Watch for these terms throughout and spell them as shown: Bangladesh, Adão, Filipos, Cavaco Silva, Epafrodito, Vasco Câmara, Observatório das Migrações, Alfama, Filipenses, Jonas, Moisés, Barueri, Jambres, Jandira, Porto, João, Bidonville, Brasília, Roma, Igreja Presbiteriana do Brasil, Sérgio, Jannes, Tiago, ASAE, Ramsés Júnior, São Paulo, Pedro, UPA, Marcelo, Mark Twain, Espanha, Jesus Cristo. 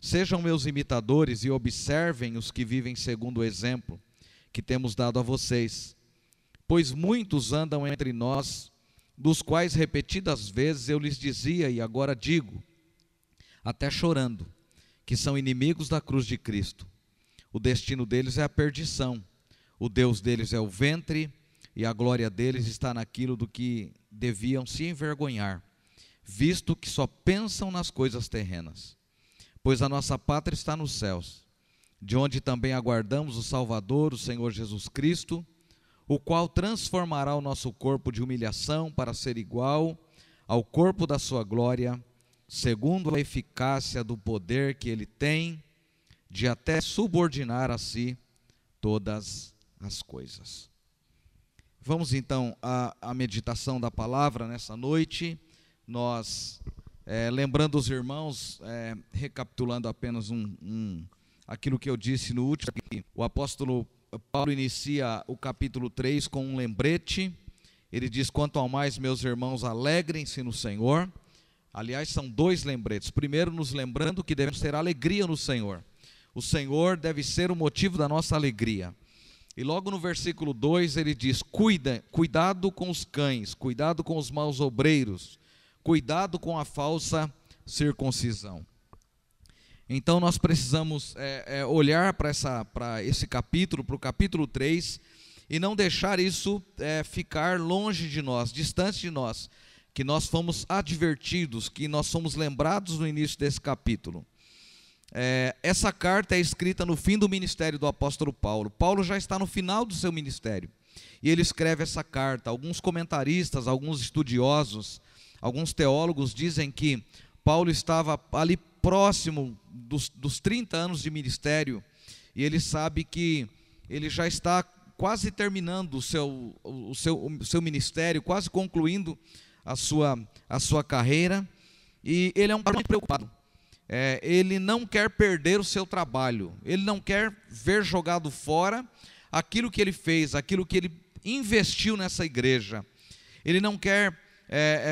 Sejam meus imitadores e observem os que vivem segundo o exemplo que temos dado a vocês. Pois muitos andam entre nós, dos quais repetidas vezes eu lhes dizia e agora digo, até chorando, que são inimigos da cruz de Cristo. O destino deles é a perdição, o Deus deles é o ventre e a glória deles está naquilo do que deviam se envergonhar, visto que só pensam nas coisas terrenas. Pois a nossa pátria está nos céus, de onde também aguardamos o Salvador, o Senhor Jesus Cristo, o qual transformará o nosso corpo de humilhação para ser igual ao corpo da sua glória, segundo a eficácia do poder que ele tem, de até subordinar a si todas as coisas. Vamos então à meditação da palavra nessa noite. Nós, lembrando os irmãos, recapitulando apenas aquilo que eu disse no último, o apóstolo Paulo inicia o capítulo 3 com um lembrete. Ele diz, quanto ao mais, meus irmãos, alegrem-se no Senhor. Aliás, são dois lembretes. Primeiro, nos lembrando que devemos ter alegria no Senhor. O Senhor deve ser o motivo da nossa alegria. E logo no versículo 2 ele diz, cuidado com os cães, cuidado com os maus obreiros, cuidado com a falsa circuncisão. Então nós precisamos olhar para esse capítulo, para o capítulo 3, e não deixar isso ficar longe de nós, distante de nós, que nós fomos advertidos, que nós somos lembrados no início desse capítulo. Essa carta é escrita no fim do ministério do apóstolo Paulo. Paulo já está no final do seu ministério, e ele escreve essa carta. Alguns comentaristas, alguns estudiosos, alguns teólogos dizem que Paulo estava ali próximo dos 30 anos de ministério, e ele sabe que ele já está quase terminando o seu ministério, quase concluindo a sua carreira, e ele é um cara muito preocupado. Ele não quer perder o seu trabalho, ele não quer ver jogado fora aquilo que ele fez, aquilo que ele investiu nessa igreja. Ele não quer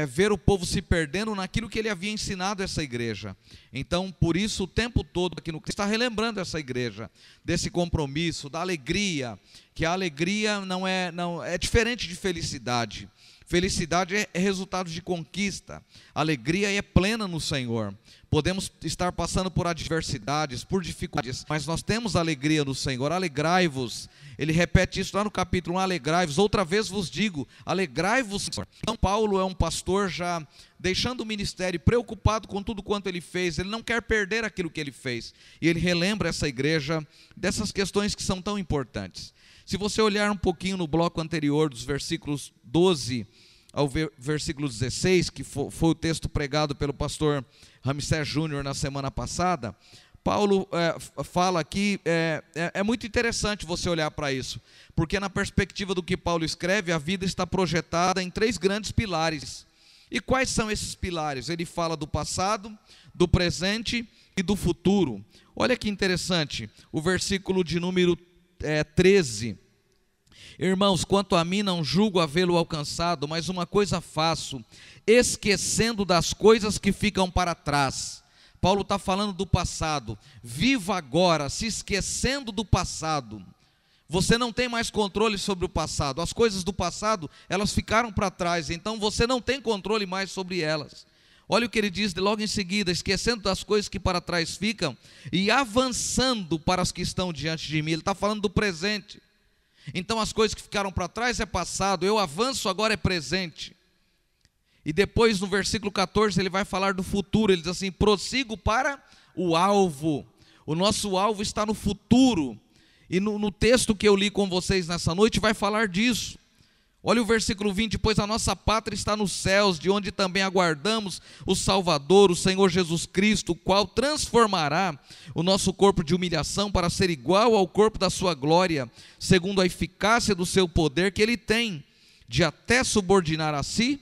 ver o povo se perdendo naquilo que ele havia ensinado essa igreja. Então, por isso, o tempo todo aqui no Cristo está relembrando essa igreja, desse compromisso, da alegria, que a alegria não é diferente de felicidade. Felicidade é resultado de conquista, alegria é plena no Senhor. Podemos estar passando por adversidades, por dificuldades, mas nós temos alegria no Senhor. Alegrai-vos, ele repete isso lá no capítulo 1, alegrai-vos, outra vez vos digo, alegrai-vos, Senhor. Então Paulo é um pastor já deixando o ministério, preocupado com tudo quanto ele fez, ele não quer perder aquilo que ele fez, e ele relembra essa igreja dessas questões que são tão importantes. Se você olhar um pouquinho no bloco anterior, dos versículos 12 ao versículo 16, que foi o texto pregado pelo pastor Ramsés Júnior na semana passada, Paulo fala aqui, é muito interessante você olhar para isso, porque na perspectiva do que Paulo escreve, a vida está projetada em três grandes pilares. E quais são esses pilares? Ele fala do passado, do presente e do futuro. Olha que interessante, o versículo de número 13, irmãos, quanto a mim não julgo havê-lo alcançado, mas uma coisa faço, esquecendo das coisas que ficam para trás. Paulo está falando do passado, viva agora, se esquecendo do passado. Você não tem mais controle sobre o passado, as coisas do passado, elas ficaram para trás, então você não tem controle mais sobre elas. Olha o que ele diz logo em seguida, esquecendo das coisas que para trás ficam e avançando para as que estão diante de mim. Ele está falando do presente. Então as coisas que ficaram para trás é passado, eu avanço agora é presente. E depois no versículo 14 ele vai falar do futuro, ele diz assim, prossigo para o alvo. O nosso alvo está no futuro. E no texto que eu li com vocês nessa noite vai falar disso. Olha o versículo 20, pois a nossa pátria está nos céus, de onde também aguardamos o Salvador, o Senhor Jesus Cristo, o qual transformará o nosso corpo de humilhação para ser igual ao corpo da sua glória, segundo a eficácia do seu poder que ele tem, de até subordinar a si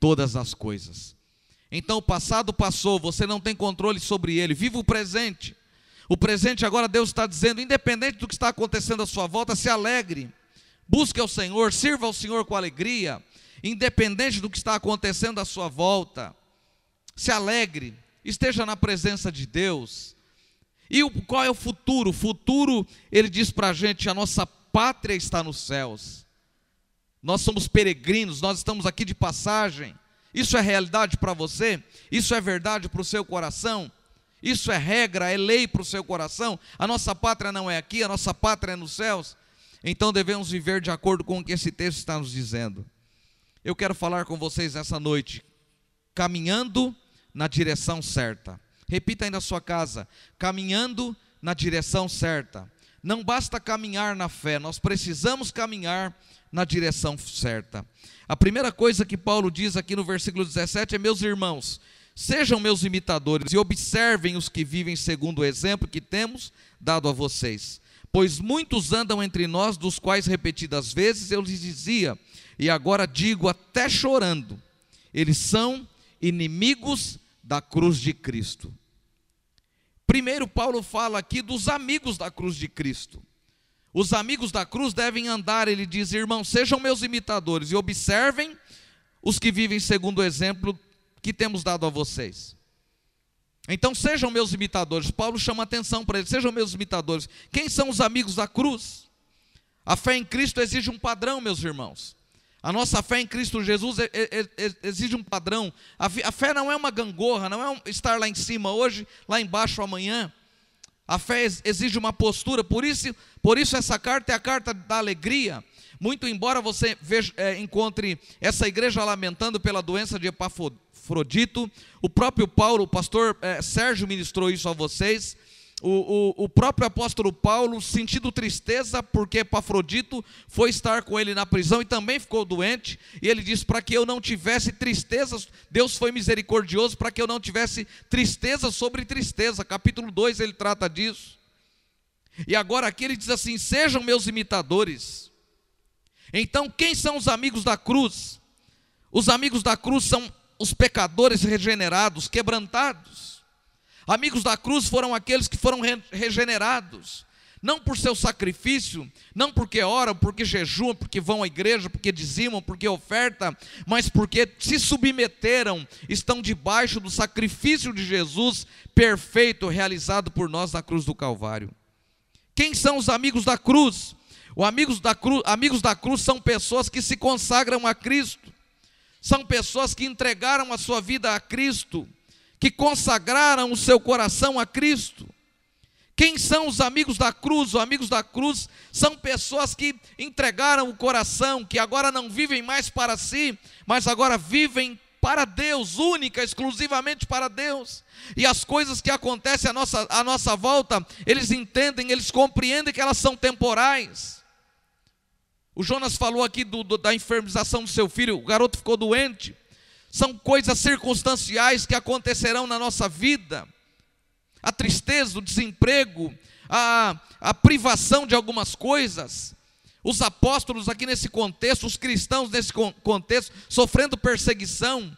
todas as coisas. Então o passado passou, você não tem controle sobre ele, viva o presente. O presente agora Deus está dizendo, independente do que está acontecendo à sua volta, se alegre. Busque ao Senhor, sirva ao Senhor com alegria, independente do que está acontecendo à sua volta. Se alegre, esteja na presença de Deus. E qual é o futuro? O futuro, ele diz para a gente, a nossa pátria está nos céus. Nós somos peregrinos, nós estamos aqui de passagem. Isso é realidade para você? Isso é verdade para o seu coração? Isso é regra, é lei para o seu coração? A nossa pátria não é aqui, a nossa pátria é nos céus. Então devemos viver de acordo com o que esse texto está nos dizendo. Eu quero falar com vocês essa noite, caminhando na direção certa. Repita aí na sua casa, caminhando na direção certa. Não basta caminhar na fé, nós precisamos caminhar na direção certa. A primeira coisa que Paulo diz aqui no versículo 17 é: meus irmãos, sejam meus imitadores e observem os que vivem segundo o exemplo que temos dado a vocês. Pois muitos andam entre nós, dos quais repetidas vezes eu lhes dizia, e agora digo até chorando, eles são inimigos da cruz de Cristo. Primeiro Paulo fala aqui dos amigos da cruz de Cristo. Os amigos da cruz devem andar, ele diz, irmãos, sejam meus imitadores e observem os que vivem segundo o exemplo que temos dado a vocês. Então sejam meus imitadores. Paulo chama atenção para eles, sejam meus imitadores. Quem são os amigos da cruz? A fé em Cristo exige um padrão, meus irmãos. A nossa fé em Cristo Jesus exige um padrão. A fé não é uma gangorra, não é estar lá em cima hoje, lá embaixo amanhã. A fé exige uma postura, por isso essa carta é a carta da alegria. Muito embora você encontre essa igreja lamentando pela doença de Epafrodito, o próprio Paulo, o pastor Sérgio ministrou isso a vocês. O próprio apóstolo Paulo sentindo tristeza porque Epafrodito foi estar com ele na prisão e também ficou doente, e ele disse, para que eu não tivesse tristeza, Deus foi misericordioso para que eu não tivesse tristeza sobre tristeza, capítulo 2 ele trata disso. E agora aqui ele diz assim, sejam meus imitadores. Então quem são os amigos da cruz? Os amigos da cruz são os pecadores regenerados, quebrantados. Amigos da cruz foram aqueles que foram regenerados, não por seu sacrifício, não porque oram, porque jejuam, porque vão à igreja, porque dizimam, porque oferta, mas porque se submeteram, estão debaixo do sacrifício de Jesus perfeito, realizado por nós na cruz do Calvário. Quem são os amigos da cruz? Amigos da cruz são pessoas que se consagram a Cristo, são pessoas que entregaram a sua vida a Cristo, que consagraram o seu coração a Cristo. Quem são os amigos da cruz? Os amigos da cruz são pessoas que entregaram o coração, que agora não vivem mais para si, mas agora vivem para Deus, única, exclusivamente para Deus. E as coisas que acontecem à nossa volta, eles entendem, eles compreendem que elas são temporais. O Jonas falou aqui da enfermização do seu filho, o garoto ficou doente. São coisas circunstanciais que acontecerão na nossa vida. A tristeza, o desemprego, a privação de algumas coisas. Os apóstolos aqui nesse contexto, os cristãos nesse contexto, sofrendo perseguição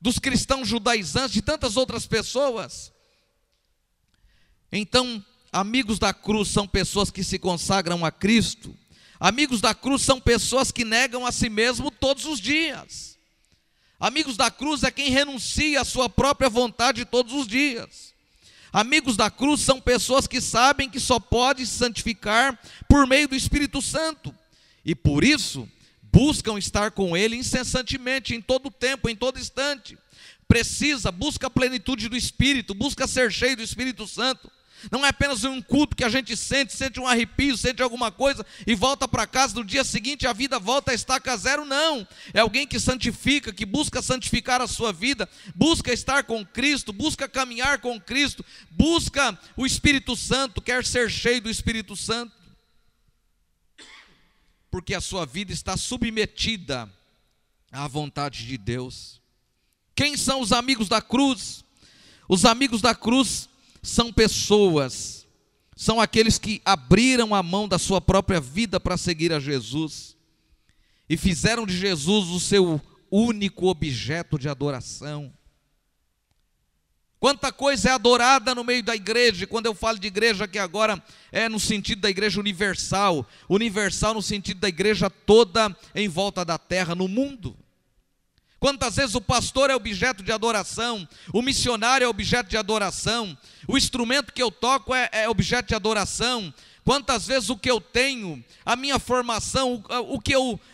dos cristãos judaizantes, de tantas outras pessoas. Então, amigos da cruz são pessoas que se consagram a Cristo. Amigos da cruz são pessoas que negam a si mesmo todos os dias. Amigos da cruz é quem renuncia à sua própria vontade todos os dias. Amigos da cruz são pessoas que sabem que só pode se santificar por meio do Espírito Santo. E por isso, buscam estar com Ele incessantemente, em todo tempo, em todo instante. Busca a plenitude do Espírito, busca ser cheio do Espírito Santo. Não é apenas um culto que a gente sente um arrepio, sente alguma coisa e volta para casa no dia seguinte, a vida volta a estaca zero, não. É alguém que santifica, que busca santificar a sua vida, busca estar com Cristo, busca caminhar com Cristo, busca o Espírito Santo, quer ser cheio do Espírito Santo. Porque a sua vida está submetida à vontade de Deus. Quem são os amigos da cruz? Os amigos da cruz são pessoas, são aqueles que abriram a mão da sua própria vida para seguir a Jesus e fizeram de Jesus o seu único objeto de adoração. Quanta coisa é adorada no meio da igreja, e quando eu falo de igreja aqui agora, é no sentido da igreja universal, universal no sentido da igreja toda em volta da terra, no mundo. Quantas vezes o pastor é objeto de adoração, o missionário é objeto de adoração, o instrumento que eu toco é objeto de adoração. Quantas vezes o que eu tenho, a minha formação,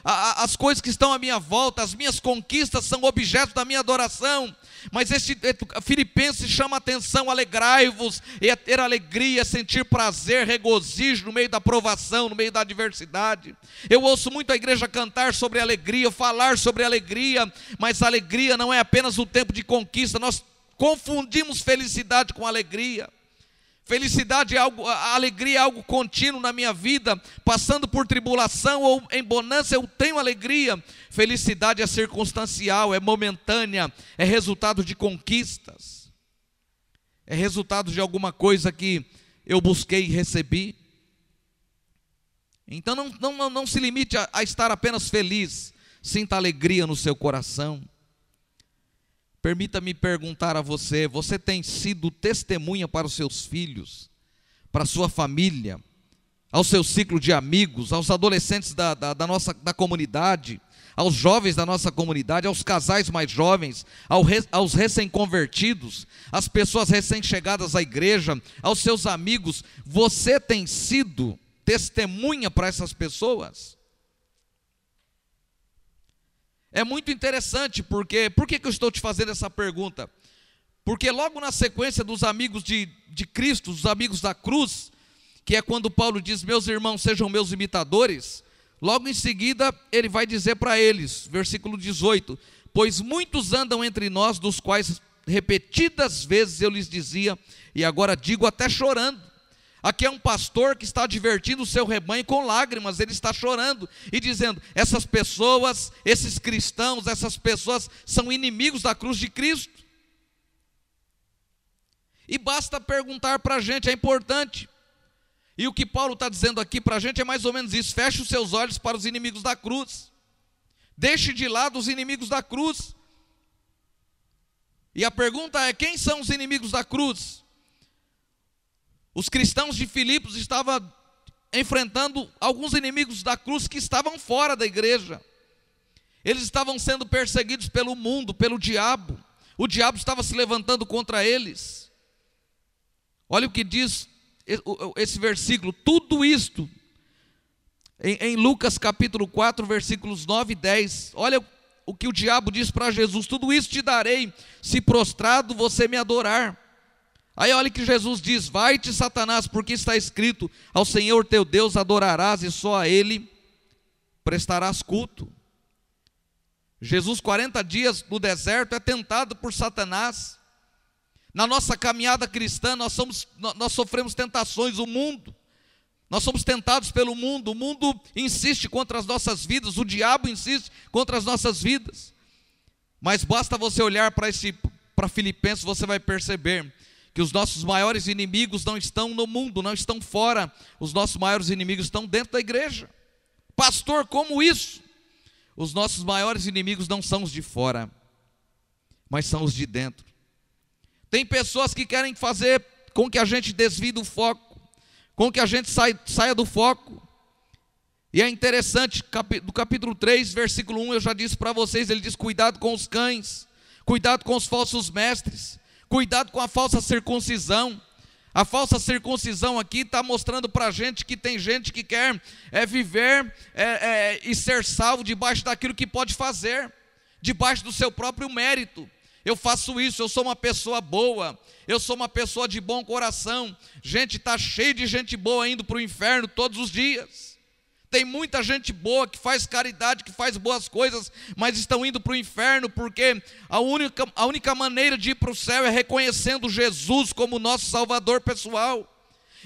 as coisas que estão à minha volta, as minhas conquistas são objeto da minha adoração. Mas esse Filipenses chama a atenção: alegrai-vos, é ter alegria, sentir prazer, regozijo no meio da provação, no meio da adversidade. Eu ouço muito a igreja cantar sobre alegria, falar sobre alegria, mas alegria não é apenas o tempo de conquista. Nós confundimos felicidade com alegria. Felicidade é algo, a alegria é algo contínuo na minha vida, passando por tribulação ou em bonança eu tenho alegria. Felicidade é circunstancial, é momentânea, é resultado de conquistas, é resultado de alguma coisa que eu busquei e recebi. Então não se limite a estar apenas feliz, sinta alegria no seu coração. Permita-me perguntar a você: você tem sido testemunha para os seus filhos, para a sua família, ao seu ciclo de amigos, aos adolescentes da nossa comunidade, aos jovens da nossa comunidade, aos casais mais jovens, aos recém-convertidos, às pessoas recém-chegadas à igreja, aos seus amigos? Você tem sido testemunha para essas pessoas? É muito interessante, porque... Por que eu estou te fazendo essa pergunta? Porque logo na sequência dos amigos de Cristo, os amigos da cruz, que é quando Paulo diz: meus irmãos, sejam meus imitadores, logo em seguida ele vai dizer para eles, versículo 18: pois muitos andam entre nós, dos quais repetidas vezes eu lhes dizia, e agora digo até chorando. Aqui é um pastor que está divertindo o seu rebanho com lágrimas, ele está chorando e dizendo: essas pessoas, esses cristãos, essas pessoas são inimigos da cruz de Cristo. E basta perguntar para a gente, é importante. E o que Paulo está dizendo aqui para a gente é mais ou menos isso: feche os seus olhos para os inimigos da cruz, deixe de lado os inimigos da cruz. E a pergunta é: quem são os inimigos da cruz? Os cristãos de Filipos estavam enfrentando alguns inimigos da cruz que estavam fora da igreja. Eles estavam sendo perseguidos pelo mundo, pelo diabo. O diabo estava se levantando contra eles. Olha o que diz esse versículo, tudo isto, em Lucas capítulo 4, versículos 9 e 10. Olha o que o diabo diz para Jesus: tudo isso te darei, se prostrado você me adorar. Aí olha que Jesus diz: vai-te, Satanás, porque está escrito: ao Senhor teu Deus adorarás e só a Ele prestarás culto. Jesus, 40 dias no deserto, é tentado por Satanás. Na nossa caminhada cristã, nós sofremos tentações, o mundo. Nós somos tentados pelo mundo, o mundo insiste contra as nossas vidas, o diabo insiste contra as nossas vidas. Mas basta você olhar para Filipenses, você vai perceber que os nossos maiores inimigos não estão no mundo, não estão fora. Os nossos maiores inimigos estão dentro da igreja. Pastor, como isso? Os nossos maiores inimigos não são os de fora, mas são os de dentro. Tem pessoas que querem fazer com que a gente desvie do foco, com que a gente saia do foco. E é interessante, do capítulo 3, versículo 1, eu já disse para vocês, ele diz: cuidado com os cães, cuidado com os falsos mestres, cuidado com a falsa circuncisão. A falsa circuncisão aqui está mostrando para a gente que tem gente que quer viver e ser salvo debaixo daquilo que pode fazer, debaixo do seu próprio mérito. Eu faço isso, eu sou uma pessoa boa, eu sou uma pessoa de bom coração. Gente, está cheio de gente boa indo para o inferno todos os dias. Tem muita gente boa que faz caridade, que faz boas coisas, mas estão indo para o inferno, porque a única maneira de ir para o céu é reconhecendo Jesus como nosso Salvador pessoal.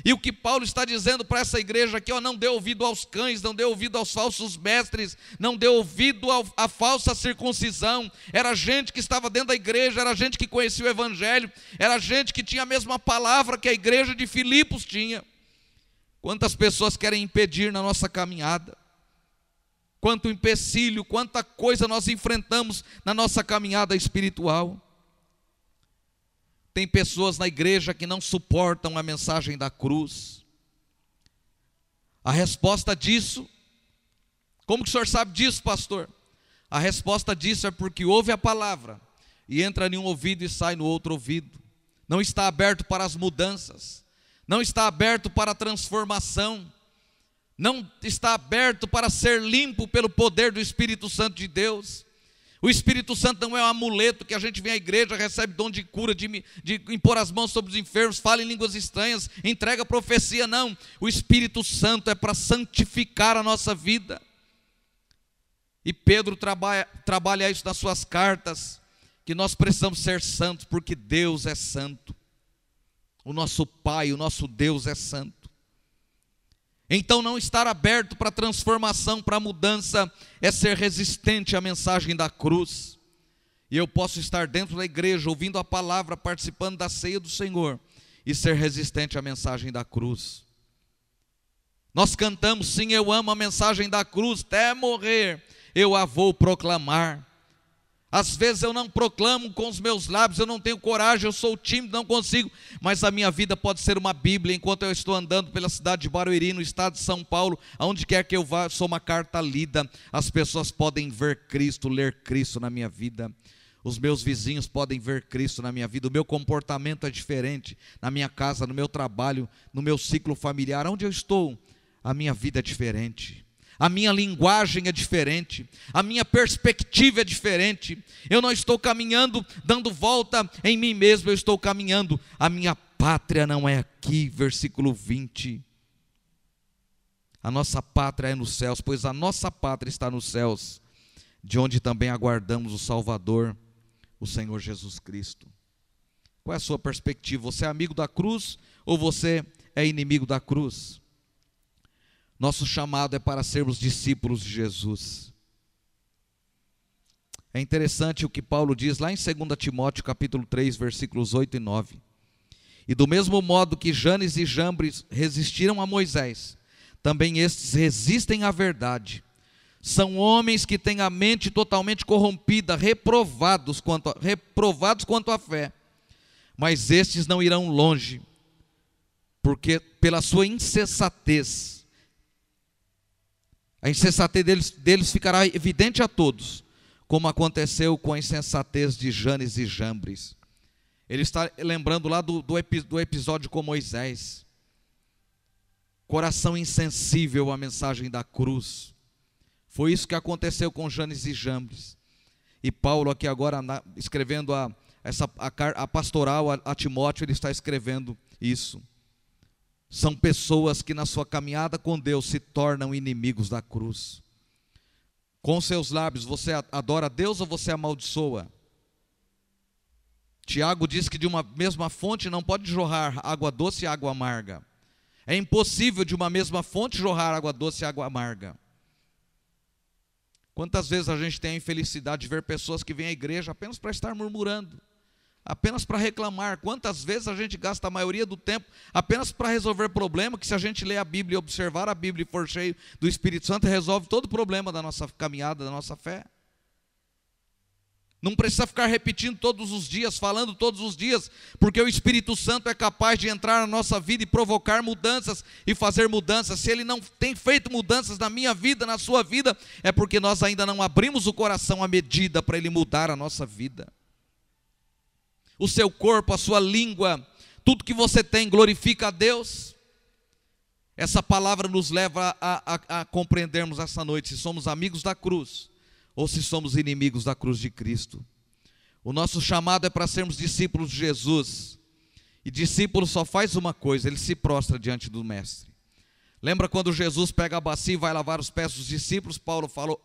E o que Paulo está dizendo para essa igreja aqui: ó, não dê ouvido aos cães, não dê ouvido aos falsos mestres, não dê ouvido à falsa circuncisão. Era gente que estava dentro da igreja, era gente que conhecia o evangelho, era gente que tinha a mesma palavra que a igreja de Filipos tinha. Quantas pessoas querem impedir na nossa caminhada, quanto empecilho, quanta coisa nós enfrentamos na nossa caminhada espiritual. Tem pessoas na igreja que não suportam a mensagem da cruz. A resposta disso, como que o senhor sabe disso, pastor? A resposta disso é porque ouve a palavra e entra em um ouvido e sai no outro ouvido. Não está aberto para as mudanças, não está aberto para a transformação, não está aberto para ser limpo pelo poder do Espírito Santo de Deus. O Espírito Santo não é um amuleto que a gente vem à igreja, recebe dom de cura, de impor as mãos sobre os enfermos, fala em línguas estranhas, entrega profecia, não. O Espírito Santo é para santificar a nossa vida. E Pedro trabalha isso nas suas cartas, que nós precisamos ser santos, porque Deus é santo. O nosso Pai, o nosso Deus é santo. Então não estar aberto para transformação, para mudança, é ser resistente à mensagem da cruz. E eu posso estar dentro da igreja, ouvindo a palavra, participando da ceia do Senhor, e ser resistente à mensagem da cruz. Nós cantamos, sim, eu amo a mensagem da cruz, até morrer eu a vou proclamar. Às vezes eu não proclamo com os meus lábios, eu não tenho coragem, eu sou tímido, não consigo. Mas a minha vida pode ser uma Bíblia. Enquanto eu estou andando pela cidade de Barueri, no estado de São Paulo, aonde quer que eu vá, eu sou uma carta lida. As pessoas podem ver Cristo, ler Cristo na minha vida. Os meus vizinhos podem ver Cristo na minha vida. O meu comportamento é diferente na minha casa, no meu trabalho, no meu ciclo familiar. Onde eu estou, a minha vida é diferente. A minha linguagem é diferente, a minha perspectiva é diferente. Eu não estou caminhando dando volta em mim mesmo, eu estou caminhando. A minha pátria não é aqui, versículo 20. A nossa pátria é nos céus, pois a nossa pátria está nos céus, de onde também aguardamos o Salvador, o Senhor Jesus Cristo. Qual é a sua perspectiva? Você é amigo da cruz ou você é inimigo da cruz? Nosso chamado é para sermos discípulos de Jesus. É interessante o que Paulo diz lá em 2 Timóteo capítulo 3, versículos 8 e 9. E do mesmo modo que Jannes e Jambres resistiram a Moisés, também estes resistem à verdade. São homens que têm a mente totalmente corrompida, reprovados quanto à fé. Mas estes não irão longe, porque pela sua insensatez, a insensatez deles ficará evidente a todos, como aconteceu com a insensatez de Jannes e Jambres. Ele está lembrando lá do episódio com Moisés. Coração insensível à mensagem da cruz. Foi isso que aconteceu com Jannes e Jambres. E Paulo aqui agora, escrevendo a pastoral a Timóteo, ele está escrevendo isso. São pessoas que na sua caminhada com Deus se tornam inimigos da cruz. Com seus lábios você adora a Deus ou você amaldiçoa? Tiago diz que de uma mesma fonte não pode jorrar água doce e água amarga. É impossível de uma mesma fonte jorrar água doce e água amarga. Quantas vezes a gente tem a infelicidade de ver pessoas que vêm à igreja apenas para estar murmurando, apenas para reclamar. Quantas vezes a gente gasta a maioria do tempo apenas para resolver problema, que se a gente ler a Bíblia e observar a Bíblia e for cheio do Espírito Santo, resolve todo o problema da nossa caminhada, da nossa fé. Não precisa ficar repetindo todos os dias, falando todos os dias, porque o Espírito Santo é capaz de entrar na nossa vida e provocar mudanças e fazer mudanças. Se Ele não tem feito mudanças na minha vida, na sua vida, é porque nós ainda não abrimos o coração à medida para Ele mudar a nossa vida. O seu corpo, a sua língua, tudo que você tem glorifica a Deus. Essa palavra nos leva a compreendermos essa noite se somos amigos da cruz ou se somos inimigos da cruz de Cristo. O nosso chamado é para sermos discípulos de Jesus. E discípulo só faz uma coisa, ele se prostra diante do mestre. Lembra quando Jesus pega a bacia e vai lavar os pés dos discípulos? Paulo falou,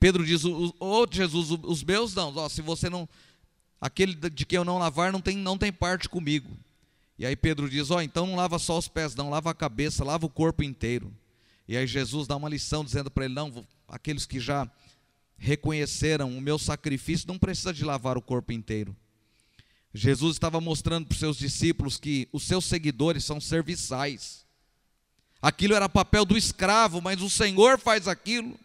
Pedro diz, ô Jesus, os meus não, ó, se você não... Aquele de que eu não lavar não tem parte comigo. E aí Pedro diz, então não lava só os pés não, lava a cabeça, lava o corpo inteiro. E aí Jesus dá uma lição dizendo para ele, não, aqueles que já reconheceram o meu sacrifício, não precisa de lavar o corpo inteiro. Jesus estava mostrando para os seus discípulos que os seus seguidores são serviçais. Aquilo era papel do escravo, mas o Senhor faz aquilo.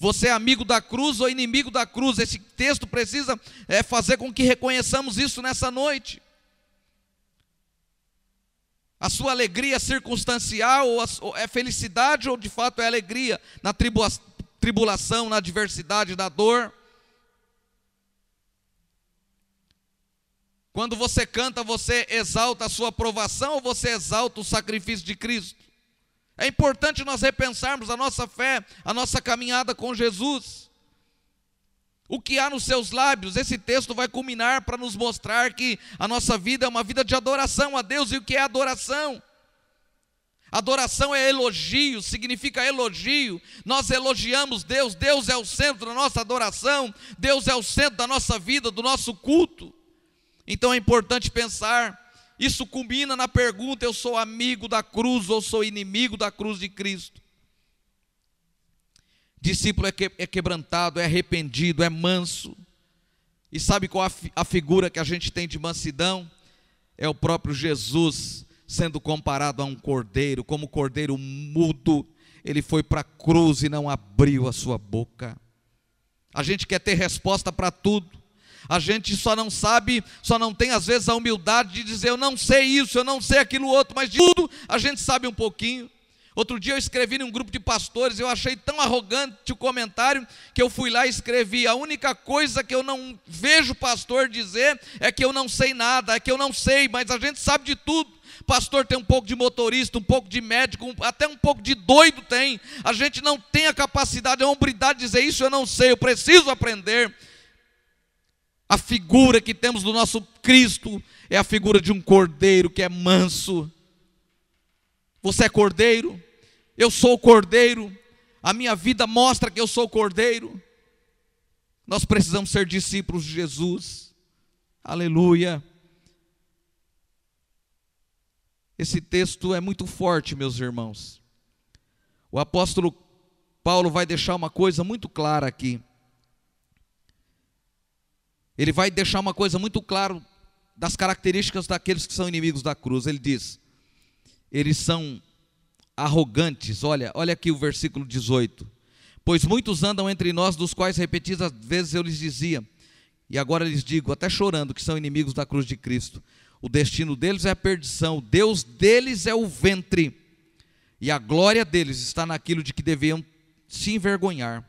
Você é amigo da cruz ou inimigo da cruz? Esse texto precisa fazer com que reconheçamos isso nessa noite. A sua alegria é circunstancial, ou é felicidade, ou de fato é alegria? Na tribulação, na adversidade, na dor. Quando você canta, você exalta a sua provação ou você exalta o sacrifício de Cristo? É importante nós repensarmos a nossa fé, a nossa caminhada com Jesus. O que há nos seus lábios? Esse texto vai culminar para nos mostrar que a nossa vida é uma vida de adoração a Deus. E o que é adoração? Adoração é elogio, significa elogio. Nós elogiamos Deus, Deus é o centro da nossa adoração, Deus é o centro da nossa vida, do nosso culto. Então é importante pensar, isso culmina na pergunta: eu sou amigo da cruz ou sou inimigo da cruz de Cristo? Discípulo é quebrantado, é arrependido, é manso. E sabe qual a figura que a gente tem de mansidão? É o próprio Jesus sendo comparado a um cordeiro. Como cordeiro mudo, ele foi para a cruz e não abriu a sua boca. A gente quer ter resposta para tudo. A gente só não sabe, só não tem às vezes a humildade de dizer: eu não sei isso, eu não sei aquilo outro, mas de tudo a gente sabe um pouquinho. Outro dia eu escrevi em um grupo de pastores, eu achei tão arrogante o comentário, que eu fui lá e escrevi: a única coisa que eu não vejo pastor dizer é que eu não sei nada, é que eu não sei, mas a gente sabe de tudo. Pastor tem um pouco de motorista, um pouco de médico, até um pouco de doido tem. A gente não tem a capacidade, a hombridade de dizer: isso eu não sei, eu preciso aprender. A figura que temos do nosso Cristo é a figura de um cordeiro que é manso. Você é cordeiro? Eu sou cordeiro. A minha vida mostra que eu sou cordeiro. Nós precisamos ser discípulos de Jesus. Aleluia. Esse texto é muito forte, meus irmãos. O apóstolo Paulo vai deixar uma coisa muito clara aqui. Ele vai deixar uma coisa muito clara das características daqueles que são inimigos da cruz. Ele diz: eles são arrogantes. Olha aqui o versículo 18. Pois muitos andam entre nós, dos quais repetidas vezes eu lhes dizia, e agora lhes digo, até chorando, que são inimigos da cruz de Cristo. O destino deles é a perdição, o Deus deles é o ventre, e a glória deles está naquilo de que deviam se envergonhar,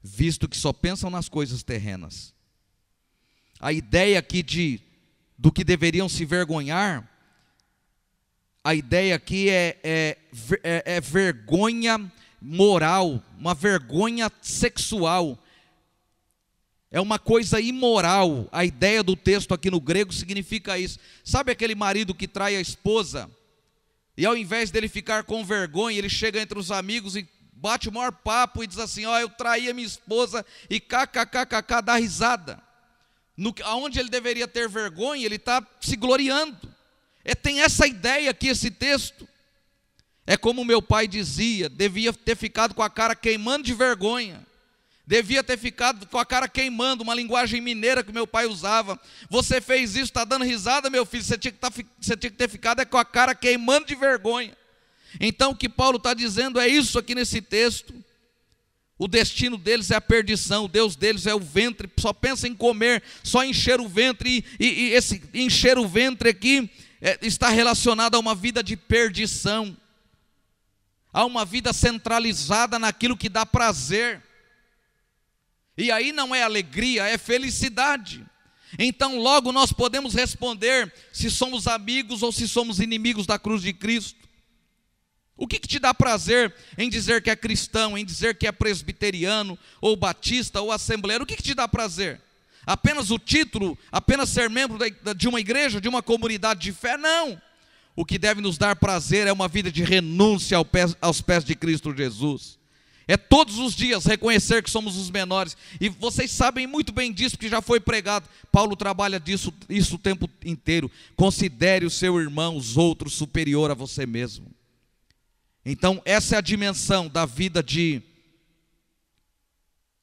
visto que só pensam nas coisas terrenas. A ideia aqui do que deveriam se envergonhar, a ideia aqui é vergonha moral, uma vergonha sexual, é uma coisa imoral. A ideia do texto aqui no grego significa isso. Sabe aquele marido que trai a esposa, e ao invés dele ficar com vergonha, ele chega entre os amigos e bate o maior papo e diz assim: ó, eu traí a minha esposa, e kkkk, dá risada. Aonde ele deveria ter vergonha, ele está se gloriando. Tem essa ideia aqui, esse texto. É como meu pai dizia: devia ter ficado com a cara queimando de vergonha. Devia ter ficado com a cara queimando, uma linguagem mineira que meu pai usava. Você fez isso, está dando risada, meu filho, você tinha que ter ficado com a cara queimando de vergonha. Então o que Paulo está dizendo é isso aqui nesse texto. O destino deles é a perdição, o Deus deles é o ventre, só pensa em comer, só encher o ventre, e esse encher o ventre aqui está relacionado a uma vida de perdição, a uma vida centralizada naquilo que dá prazer, e aí não é alegria, é felicidade. Então logo nós podemos responder se somos amigos ou se somos inimigos da cruz de Cristo. O que te dá prazer em dizer que é cristão, em dizer que é presbiteriano, ou batista, ou assembleiro? O que te dá prazer? Apenas o título? Apenas ser membro de uma igreja, de uma comunidade de fé? Não! O que deve nos dar prazer é uma vida de renúncia aos pés de Cristo Jesus. É todos os dias reconhecer que somos os menores. E vocês sabem muito bem disso, porque já foi pregado. Paulo trabalha isso o tempo inteiro. Considere o seu irmão, os outros, superior a você mesmo. Então essa é a dimensão da vida de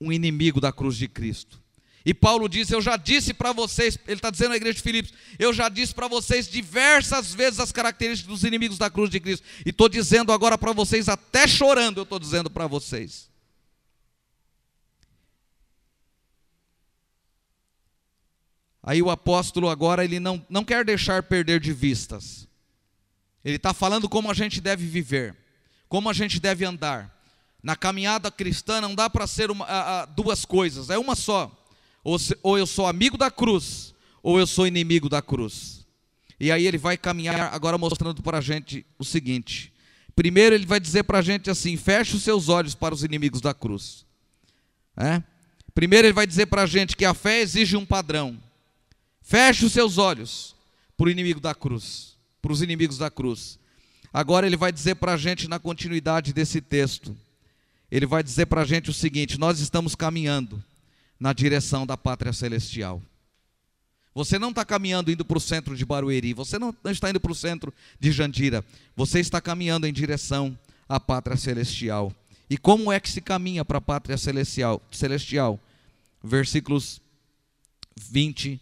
um inimigo da cruz de Cristo. E Paulo diz: eu já disse para vocês, ele está dizendo à igreja de Filipos, eu já disse para vocês diversas vezes as características dos inimigos da cruz de Cristo, e estou dizendo agora para vocês, até chorando eu estou dizendo para vocês. Aí o apóstolo agora, ele não quer deixar perder de vistas. Ele está falando como a gente deve viver, como a gente deve andar. Na caminhada cristã não dá para ser duas coisas, é uma só. Ou eu sou amigo da cruz, ou eu sou inimigo da cruz. E aí ele vai caminhar agora mostrando para a gente o seguinte. Primeiro ele vai dizer para a gente assim: feche os seus olhos para os inimigos da cruz. É? Primeiro ele vai dizer para a gente que a fé exige um padrão. Feche os seus olhos para o inimigo da cruz, para os inimigos da cruz. Agora ele vai dizer para a gente, na continuidade desse texto, ele vai dizer para a gente o seguinte: nós estamos caminhando na direção da pátria celestial. Você não está caminhando indo para o centro de Barueri, você não está indo para o centro de Jandira, você está caminhando em direção à pátria celestial. E como é que se caminha para a pátria celestial? Versículos 20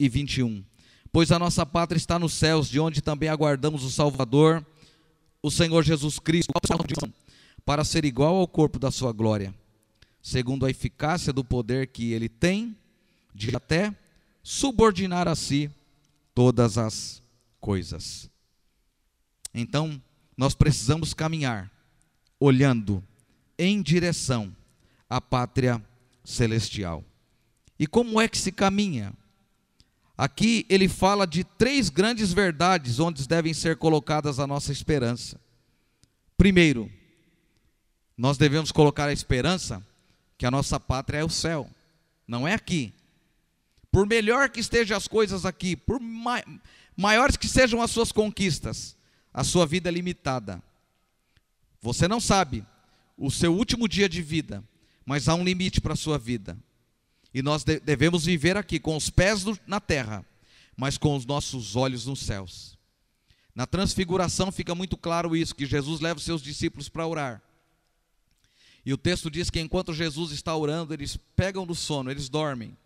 e 21. Pois a nossa pátria está nos céus, de onde também aguardamos o Salvador, o Senhor Jesus Cristo, para ser igual ao corpo da sua glória, segundo a eficácia do poder que ele tem, de até subordinar a si todas as coisas. Então, nós precisamos caminhar olhando em direção à pátria celestial. E como é que se caminha? Aqui ele fala de três grandes verdades onde devem ser colocadas a nossa esperança. Primeiro, nós devemos colocar a esperança que a nossa pátria é o céu, não é aqui. Por melhor que estejam as coisas aqui, por maiores que sejam as suas conquistas, a sua vida é limitada. Você não sabe o seu último dia de vida, mas há um limite para a sua vida. E nós devemos viver aqui com os pés na terra, mas com os nossos olhos nos céus. Na transfiguração fica muito claro isso, que Jesus leva os seus discípulos para orar. E o texto diz que enquanto Jesus está orando, eles pegam no sono, eles dormem.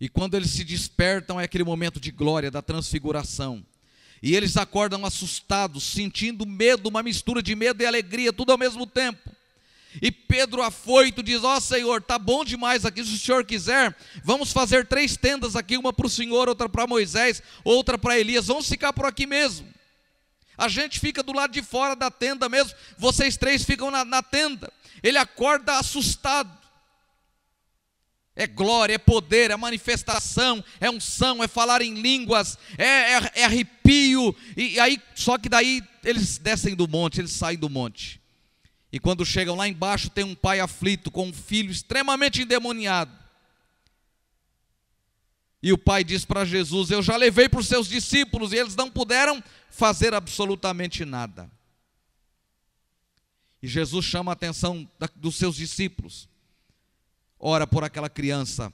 E quando eles se despertam, é aquele momento de glória, da transfiguração. E eles acordam assustados, sentindo medo, uma mistura de medo e alegria, tudo ao mesmo tempo. E Pedro, afoito, diz: ó Senhor, está bom demais aqui, se o Senhor quiser, vamos fazer três tendas aqui, uma para o Senhor, outra para Moisés, outra para Elias, vamos ficar por aqui mesmo. A gente fica do lado de fora da tenda mesmo, vocês três ficam na tenda. Ele acorda assustado. É glória, é poder, é manifestação, é unção, é falar em línguas, é arrepio. E aí, só que daí eles descem do monte, eles saem do monte. E quando chegam lá embaixo, tem um pai aflito com um filho extremamente endemoniado. E o pai diz para Jesus: eu já levei para os seus discípulos e eles não puderam fazer absolutamente nada. E Jesus chama a atenção dos seus discípulos, ora por aquela criança,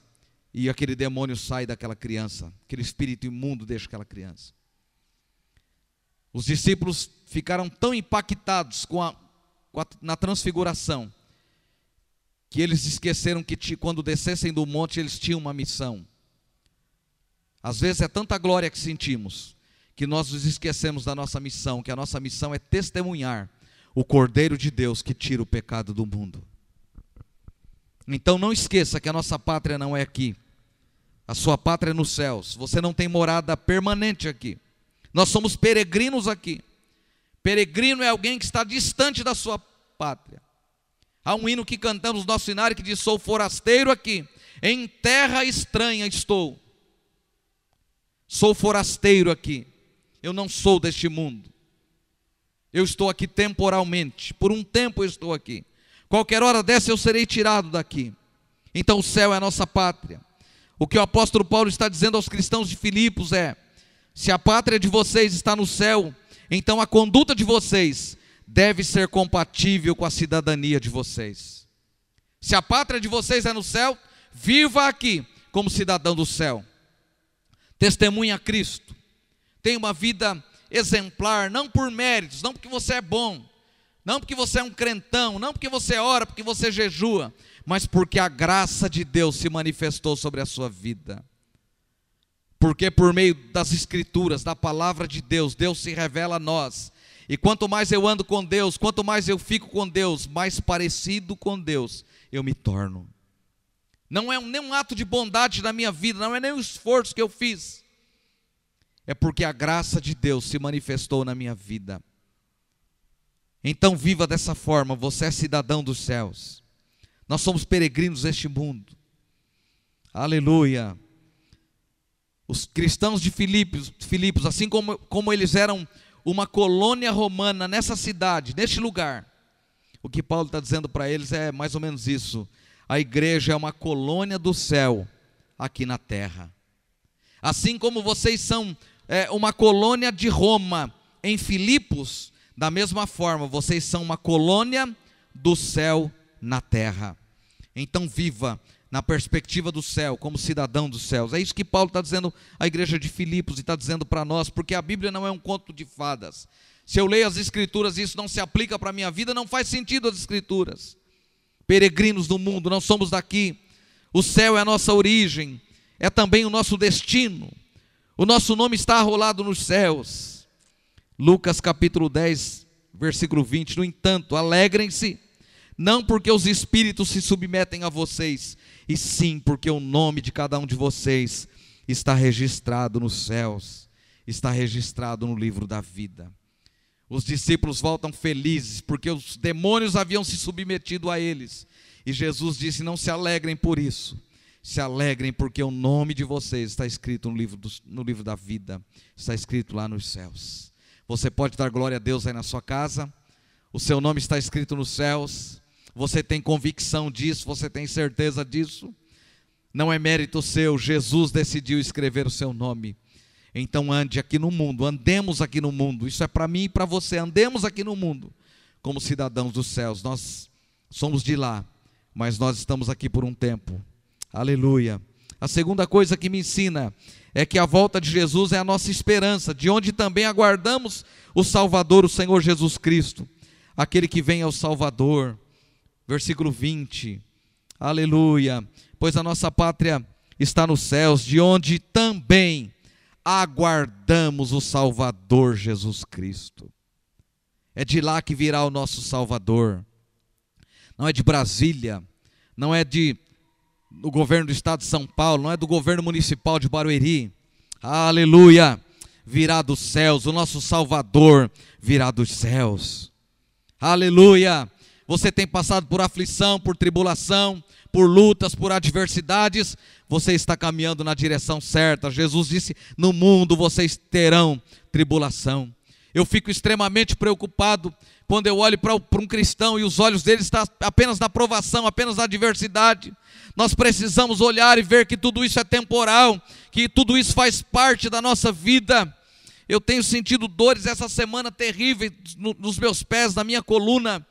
e aquele demônio sai daquela criança, aquele espírito imundo deixa aquela criança. Os discípulos ficaram tão impactados na transfiguração, que eles esqueceram que quando descessem do monte eles tinham uma missão. Às vezes é tanta glória que sentimos, que nós nos esquecemos da nossa missão, que a nossa missão é testemunhar o Cordeiro de Deus que tira o pecado do mundo. Então não esqueça que a nossa pátria não é aqui, a sua pátria é nos céus. Você não tem morada permanente aqui, nós somos peregrinos aqui. Peregrino é alguém que está distante da sua pátria. Há um hino que cantamos no nosso cenário que diz: sou forasteiro aqui, em terra estranha estou. Sou forasteiro aqui, eu não sou deste mundo. Eu estou aqui temporalmente, por um tempo eu estou aqui. Qualquer hora dessa eu serei tirado daqui. Então o céu é a nossa pátria. O que o apóstolo Paulo está dizendo aos cristãos de Filipos é: se a pátria de vocês está no céu, então a conduta de vocês deve ser compatível com a cidadania de vocês. Se a pátria de vocês é no céu, viva aqui como cidadão do céu. Testemunha a Cristo. Tenha uma vida exemplar, não por méritos, não porque você é bom, não porque você é um crentão, não porque você ora, porque você jejua, mas porque a graça de Deus se manifestou sobre a sua vida. Porque por meio das escrituras, da palavra de Deus, Deus se revela a nós. E quanto mais eu ando com Deus, quanto mais eu fico com Deus, mais parecido com Deus eu me torno. Não é nenhum ato de bondade na minha vida, não é nenhum esforço que eu fiz. É porque a graça de Deus se manifestou na minha vida. Então viva dessa forma, você é cidadão dos céus. Nós somos peregrinos deste mundo. Aleluia. Os cristãos de Filipos, assim como eles eram uma colônia romana nessa cidade, neste lugar, o que Paulo está dizendo para eles é mais ou menos isso: a igreja é uma colônia do céu aqui na terra. Assim como vocês são uma colônia de Roma em Filipos, da mesma forma vocês são uma colônia do céu na terra. Então viva na perspectiva do céu, como cidadão dos céus. É isso que Paulo está dizendo à igreja de Filipos e está dizendo para nós, porque a Bíblia não é um conto de fadas. Se eu leio as Escrituras e isso não se aplica para a minha vida, não faz sentido as Escrituras. Peregrinos do mundo, não somos daqui. O céu é a nossa origem, é também o nosso destino. O nosso nome está arrolado nos céus. Lucas capítulo 10, versículo 20. No entanto, alegrem-se, não porque os espíritos se submetem a vocês, e sim porque o nome de cada um de vocês está registrado nos céus, está registrado no livro da vida. Os discípulos voltam felizes, porque os demônios haviam se submetido a eles, e Jesus disse: não se alegrem por isso, se alegrem porque o nome de vocês está escrito no livro da vida, está escrito lá nos céus. Você pode dar glória a Deus aí na sua casa, o seu nome está escrito nos céus. Você tem convicção disso, você tem certeza disso, não é mérito seu, Jesus decidiu escrever o seu nome. Então ande aqui no mundo, andemos aqui no mundo, isso é para mim e para você, andemos aqui no mundo, como cidadãos dos céus. Nós somos de lá, mas nós estamos aqui por um tempo, aleluia. A segunda coisa que me ensina é que a volta de Jesus é a nossa esperança, de onde também aguardamos o Salvador, o Senhor Jesus Cristo, aquele que vem ao Salvador. Versículo 20, aleluia, pois a nossa pátria está nos céus, de onde também aguardamos o Salvador Jesus Cristo. É de lá que virá o nosso Salvador, não é de Brasília, não é do governo do estado de São Paulo, não é do governo municipal de Barueri, aleluia, virá dos céus, o nosso Salvador virá dos céus, aleluia. Você tem passado por aflição, por tribulação, por lutas, por adversidades, você está caminhando na direção certa. Jesus disse: no mundo vocês terão tribulação. Eu fico extremamente preocupado quando eu olho para um cristão e os olhos dele estão apenas na provação, apenas na adversidade. Nós precisamos olhar e ver que tudo isso é temporal, que tudo isso faz parte da nossa vida. Eu tenho sentido dores essa semana terríveis nos meus pés, na minha coluna.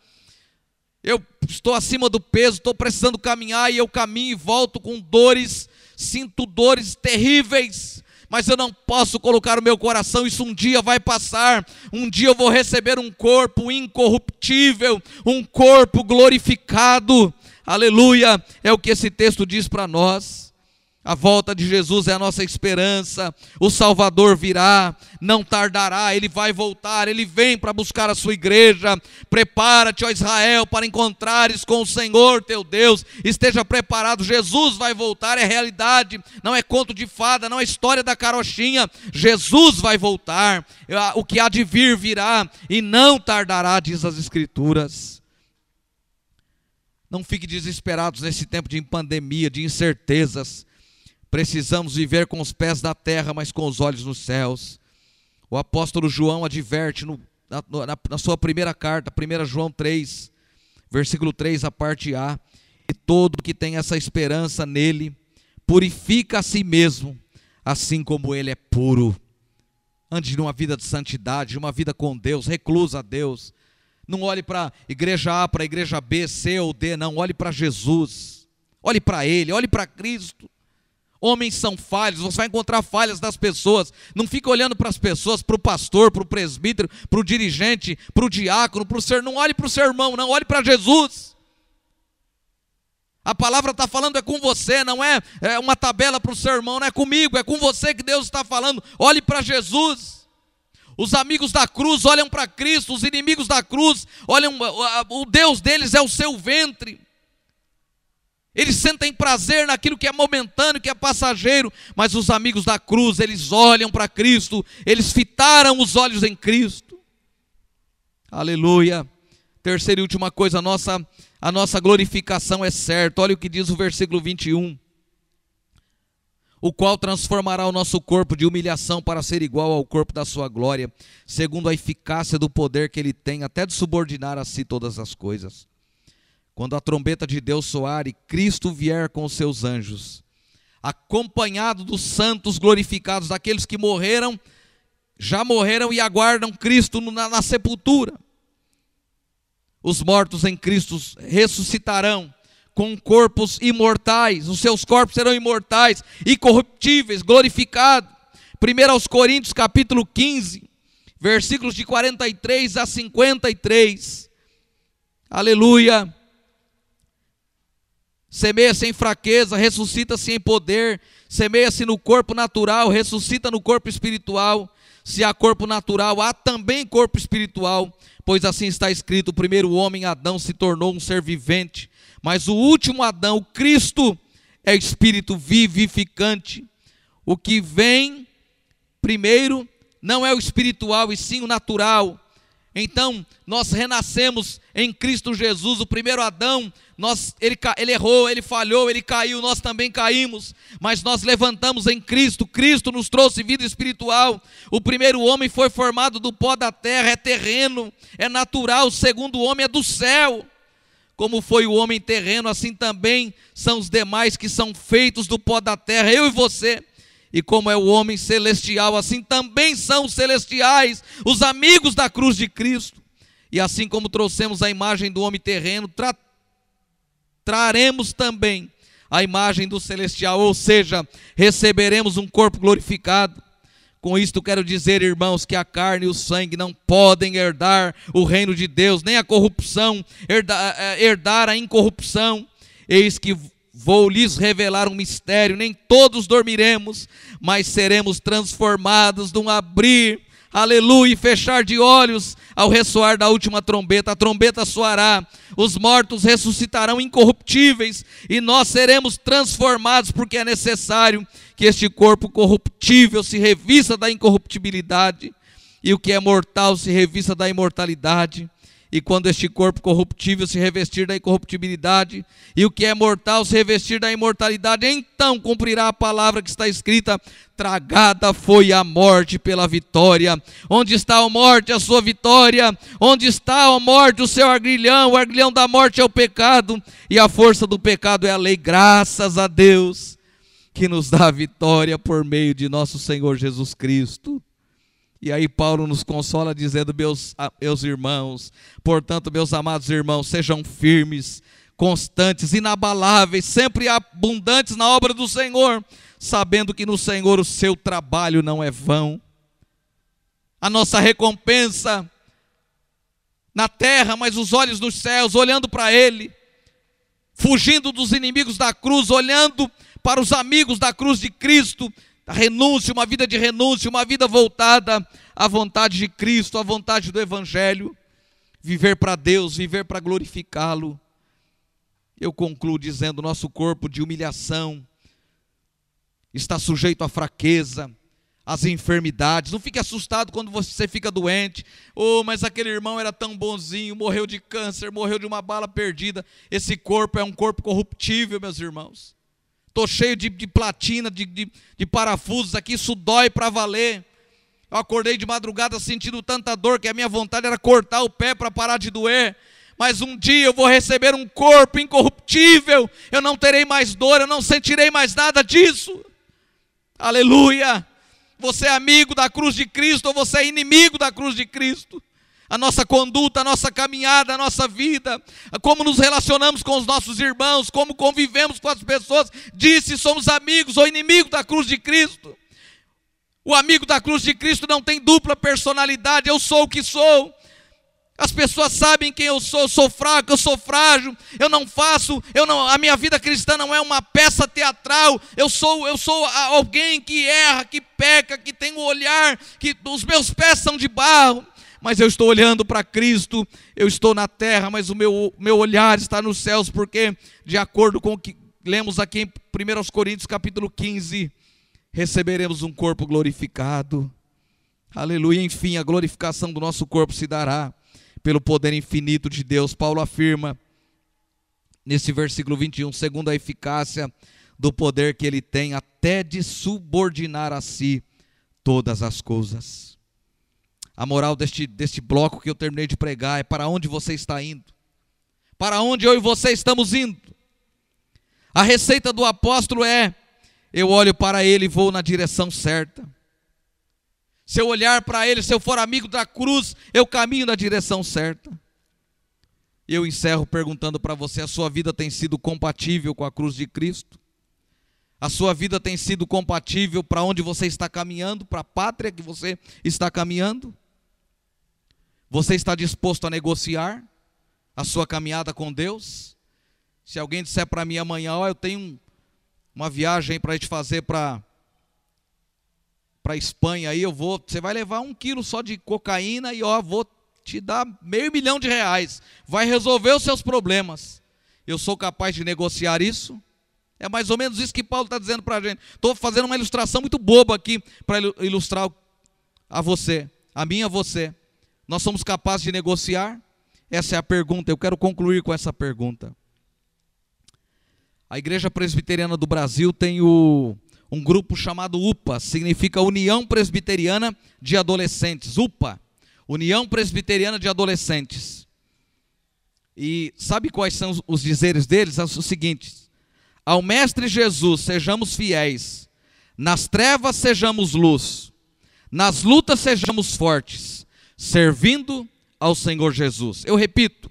Eu estou acima do peso, estou precisando caminhar e eu caminho e volto com dores, sinto dores terríveis, mas eu não posso colocar o meu coração, isso um dia vai passar, um dia eu vou receber um corpo incorruptível, um corpo glorificado, aleluia, é o que esse texto diz para nós. A volta de Jesus é a nossa esperança, o Salvador virá, não tardará, Ele vai voltar, Ele vem para buscar a sua igreja. Prepara-te, ó Israel, para encontrares com o Senhor teu Deus, esteja preparado, Jesus vai voltar, é realidade, não é conto de fada, não é história da carochinha, Jesus vai voltar, o que há de vir virá, e não tardará, diz as Escrituras. Não fique desesperados nesse tempo de pandemia, de incertezas. Precisamos viver com os pés na terra, mas com os olhos nos céus. O apóstolo João adverte na sua primeira carta, 1 João 3, versículo 3, a parte A: e todo que tem essa esperança nele, purifica a si mesmo, assim como ele é puro. Ande numa vida de santidade, uma vida com Deus, reclusa a Deus. Não olhe para igreja A, para igreja B, C ou D, não, olhe para Jesus. Olhe para Ele, olhe para Cristo. Homens são falhos, você vai encontrar falhas das pessoas, não fica olhando para as pessoas, para o pastor, para o presbítero, para o dirigente, para o diácono, não olhe para o sermão, não, olhe para Jesus. A palavra está falando é com você, não é uma tabela para o sermão, não é comigo, é com você que Deus está falando, olhe para Jesus. Os amigos da cruz olham para Cristo, os inimigos da cruz olham, o Deus deles é o seu ventre. Eles sentem prazer naquilo que é momentâneo, que é passageiro, mas os amigos da cruz, eles olham para Cristo, eles fitaram os olhos em Cristo. Aleluia, Terceira e última coisa, a nossa glorificação é certa. Olha o que diz o versículo 21. O qual transformará o nosso corpo de humilhação para ser igual ao corpo da sua glória, segundo a eficácia do poder que ele tem, até de subordinar a si todas as coisas. Quando a trombeta de Deus soar e Cristo vier com os seus anjos, acompanhado dos santos glorificados, daqueles que morreram, já morreram e aguardam Cristo na sepultura. Os mortos em Cristo ressuscitarão com corpos imortais, os seus corpos serão imortais, incorruptíveis, glorificados. 1 aos Coríntios capítulo 15, versículos de 43 a 53, aleluia. Semeia-se em fraqueza, ressuscita-se em poder, semeia-se no corpo natural, ressuscita no corpo espiritual. Se há corpo natural, há também corpo espiritual, pois assim está escrito: o primeiro homem, Adão, se tornou um ser vivente, mas o último Adão, Cristo, é espírito vivificante. O que vem primeiro não é o espiritual, e sim o natural. Então, nós renascemos em Cristo Jesus. O primeiro Adão, ele errou, ele falhou, ele caiu, nós também caímos, mas nós levantamos em Cristo. Cristo nos trouxe vida espiritual. O primeiro homem foi formado do pó da terra, é terreno, é natural. O segundo homem é do céu. Como foi o homem terreno, assim também são os demais que são feitos do pó da terra, eu e você. E como é o homem celestial, assim também são os celestiais, os amigos da cruz de Cristo. E assim como trouxemos a imagem do homem terreno, traremos também a imagem do celestial, ou seja, receberemos um corpo glorificado. Com isto quero dizer, irmãos, que a carne e o sangue não podem herdar o reino de Deus, nem a corrupção, herdar a incorrupção. Eis que vou lhes revelar um mistério: nem todos dormiremos, mas seremos transformados num abrir, aleluia, e fechar de olhos, ao ressoar da última trombeta. A trombeta soará, os mortos ressuscitarão incorruptíveis, e nós seremos transformados, porque é necessário que este corpo corruptível se revista da incorruptibilidade, e o que é mortal se revista da imortalidade. E quando este corpo corruptível se revestir da incorruptibilidade, e o que é mortal se revestir da imortalidade, então cumprirá a palavra que está escrita: tragada foi a morte pela vitória. Onde está a morte, a sua vitória? Onde está a morte, o seu arguilhão? O arguilhão da morte é o pecado, e a força do pecado é a lei. Graças a Deus que nos dá a vitória por meio de nosso Senhor Jesus Cristo. E aí Paulo nos consola dizendo: meus irmãos, portanto, meus amados irmãos, sejam firmes, constantes, inabaláveis, sempre abundantes na obra do Senhor, sabendo que no Senhor o seu trabalho não é vão. A nossa recompensa na terra, mas os olhos nos céus, olhando para Ele, fugindo dos inimigos da cruz, olhando para os amigos da cruz de Cristo. A renúncia, uma vida de renúncia, uma vida voltada à vontade de Cristo, à vontade do Evangelho. Viver para Deus, viver para glorificá-lo. Eu concluo dizendo: nosso corpo de humilhação está sujeito à fraqueza, às enfermidades. Não fique assustado quando você fica doente. Oh, mas aquele irmão era tão bonzinho, morreu de câncer, morreu de uma bala perdida. Esse corpo é um corpo corruptível, meus irmãos. Estou cheio de platina, de parafusos aqui, isso dói para valer. Eu acordei de madrugada sentindo tanta dor que a minha vontade era cortar o pé para parar de doer. Mas um dia eu vou receber um corpo incorruptível, eu não terei mais dor, eu não sentirei mais nada disso. Aleluia! Você é amigo da cruz de Cristo ou você é inimigo da cruz de Cristo? A nossa conduta, a nossa caminhada, a nossa vida, como nos relacionamos com os nossos irmãos, como convivemos com as pessoas, diz se somos amigos ou inimigos da cruz de Cristo. O amigo da cruz de Cristo não tem dupla personalidade: eu sou o que sou, as pessoas sabem quem eu sou fraco, eu sou frágil, eu não faço, a minha vida cristã não é uma peça teatral, eu sou alguém que erra, que peca, que tem um olhar, que os meus pés são de barro. Mas eu estou olhando para Cristo, eu estou na terra, mas o meu olhar está nos céus, porque de acordo com o que lemos aqui em 1 aos Coríntios capítulo 15, receberemos um corpo glorificado, aleluia. Enfim, a glorificação do nosso corpo se dará pelo poder infinito de Deus. Paulo afirma nesse versículo 21, segundo a eficácia do poder que ele tem, até de subordinar a si todas as coisas. A moral deste bloco que eu terminei de pregar é: para onde você está indo? Para onde eu e você estamos indo? A receita do apóstolo é: eu olho para ele e vou na direção certa. Se eu olhar para ele, se eu for amigo da cruz, eu caminho na direção certa. Eu encerro perguntando para você: a sua vida tem sido compatível com a cruz de Cristo? A sua vida tem sido compatível para onde você está caminhando, para a pátria que você está caminhando? Você está disposto a negociar a sua caminhada com Deus? Se alguém disser para mim amanhã: ó, eu tenho uma viagem para a gente fazer para Espanha, aí eu vou, você vai levar 1 quilo só de cocaína e ó, vou te dar R$500 mil, vai resolver os seus problemas. Eu sou capaz de negociar isso? É mais ou menos isso que Paulo está dizendo para a gente. Estou fazendo uma ilustração muito boba aqui para ilustrar a você, a mim e a você. Nós somos capazes de negociar? Essa é a pergunta. Eu quero concluir com essa pergunta. A Igreja Presbiteriana do Brasil tem um grupo chamado UPA, significa União Presbiteriana de Adolescentes. UPA, União Presbiteriana de Adolescentes. E sabe quais são os dizeres deles? São os seguintes: ao Mestre Jesus sejamos fiéis, nas trevas sejamos luz, nas lutas sejamos fortes, servindo ao Senhor Jesus. Eu repito: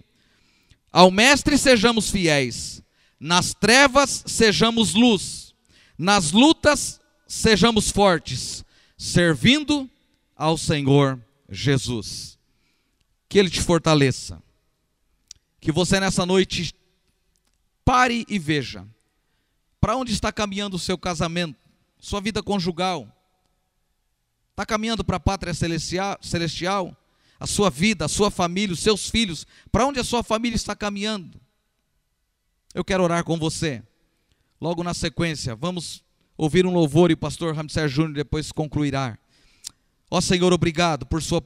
ao Mestre sejamos fiéis, nas trevas sejamos luz, nas lutas sejamos fortes, servindo ao Senhor Jesus. Que Ele te fortaleça, que você nessa noite pare e veja para onde está caminhando o seu casamento, sua vida conjugal. Está caminhando para a pátria celestial? A sua vida, a sua família, os seus filhos, para onde a sua família está caminhando? Eu quero orar com você. Logo na sequência, vamos ouvir um louvor e o pastor Ramsés Júnior depois concluirá. Ó Senhor, obrigado por sua presença.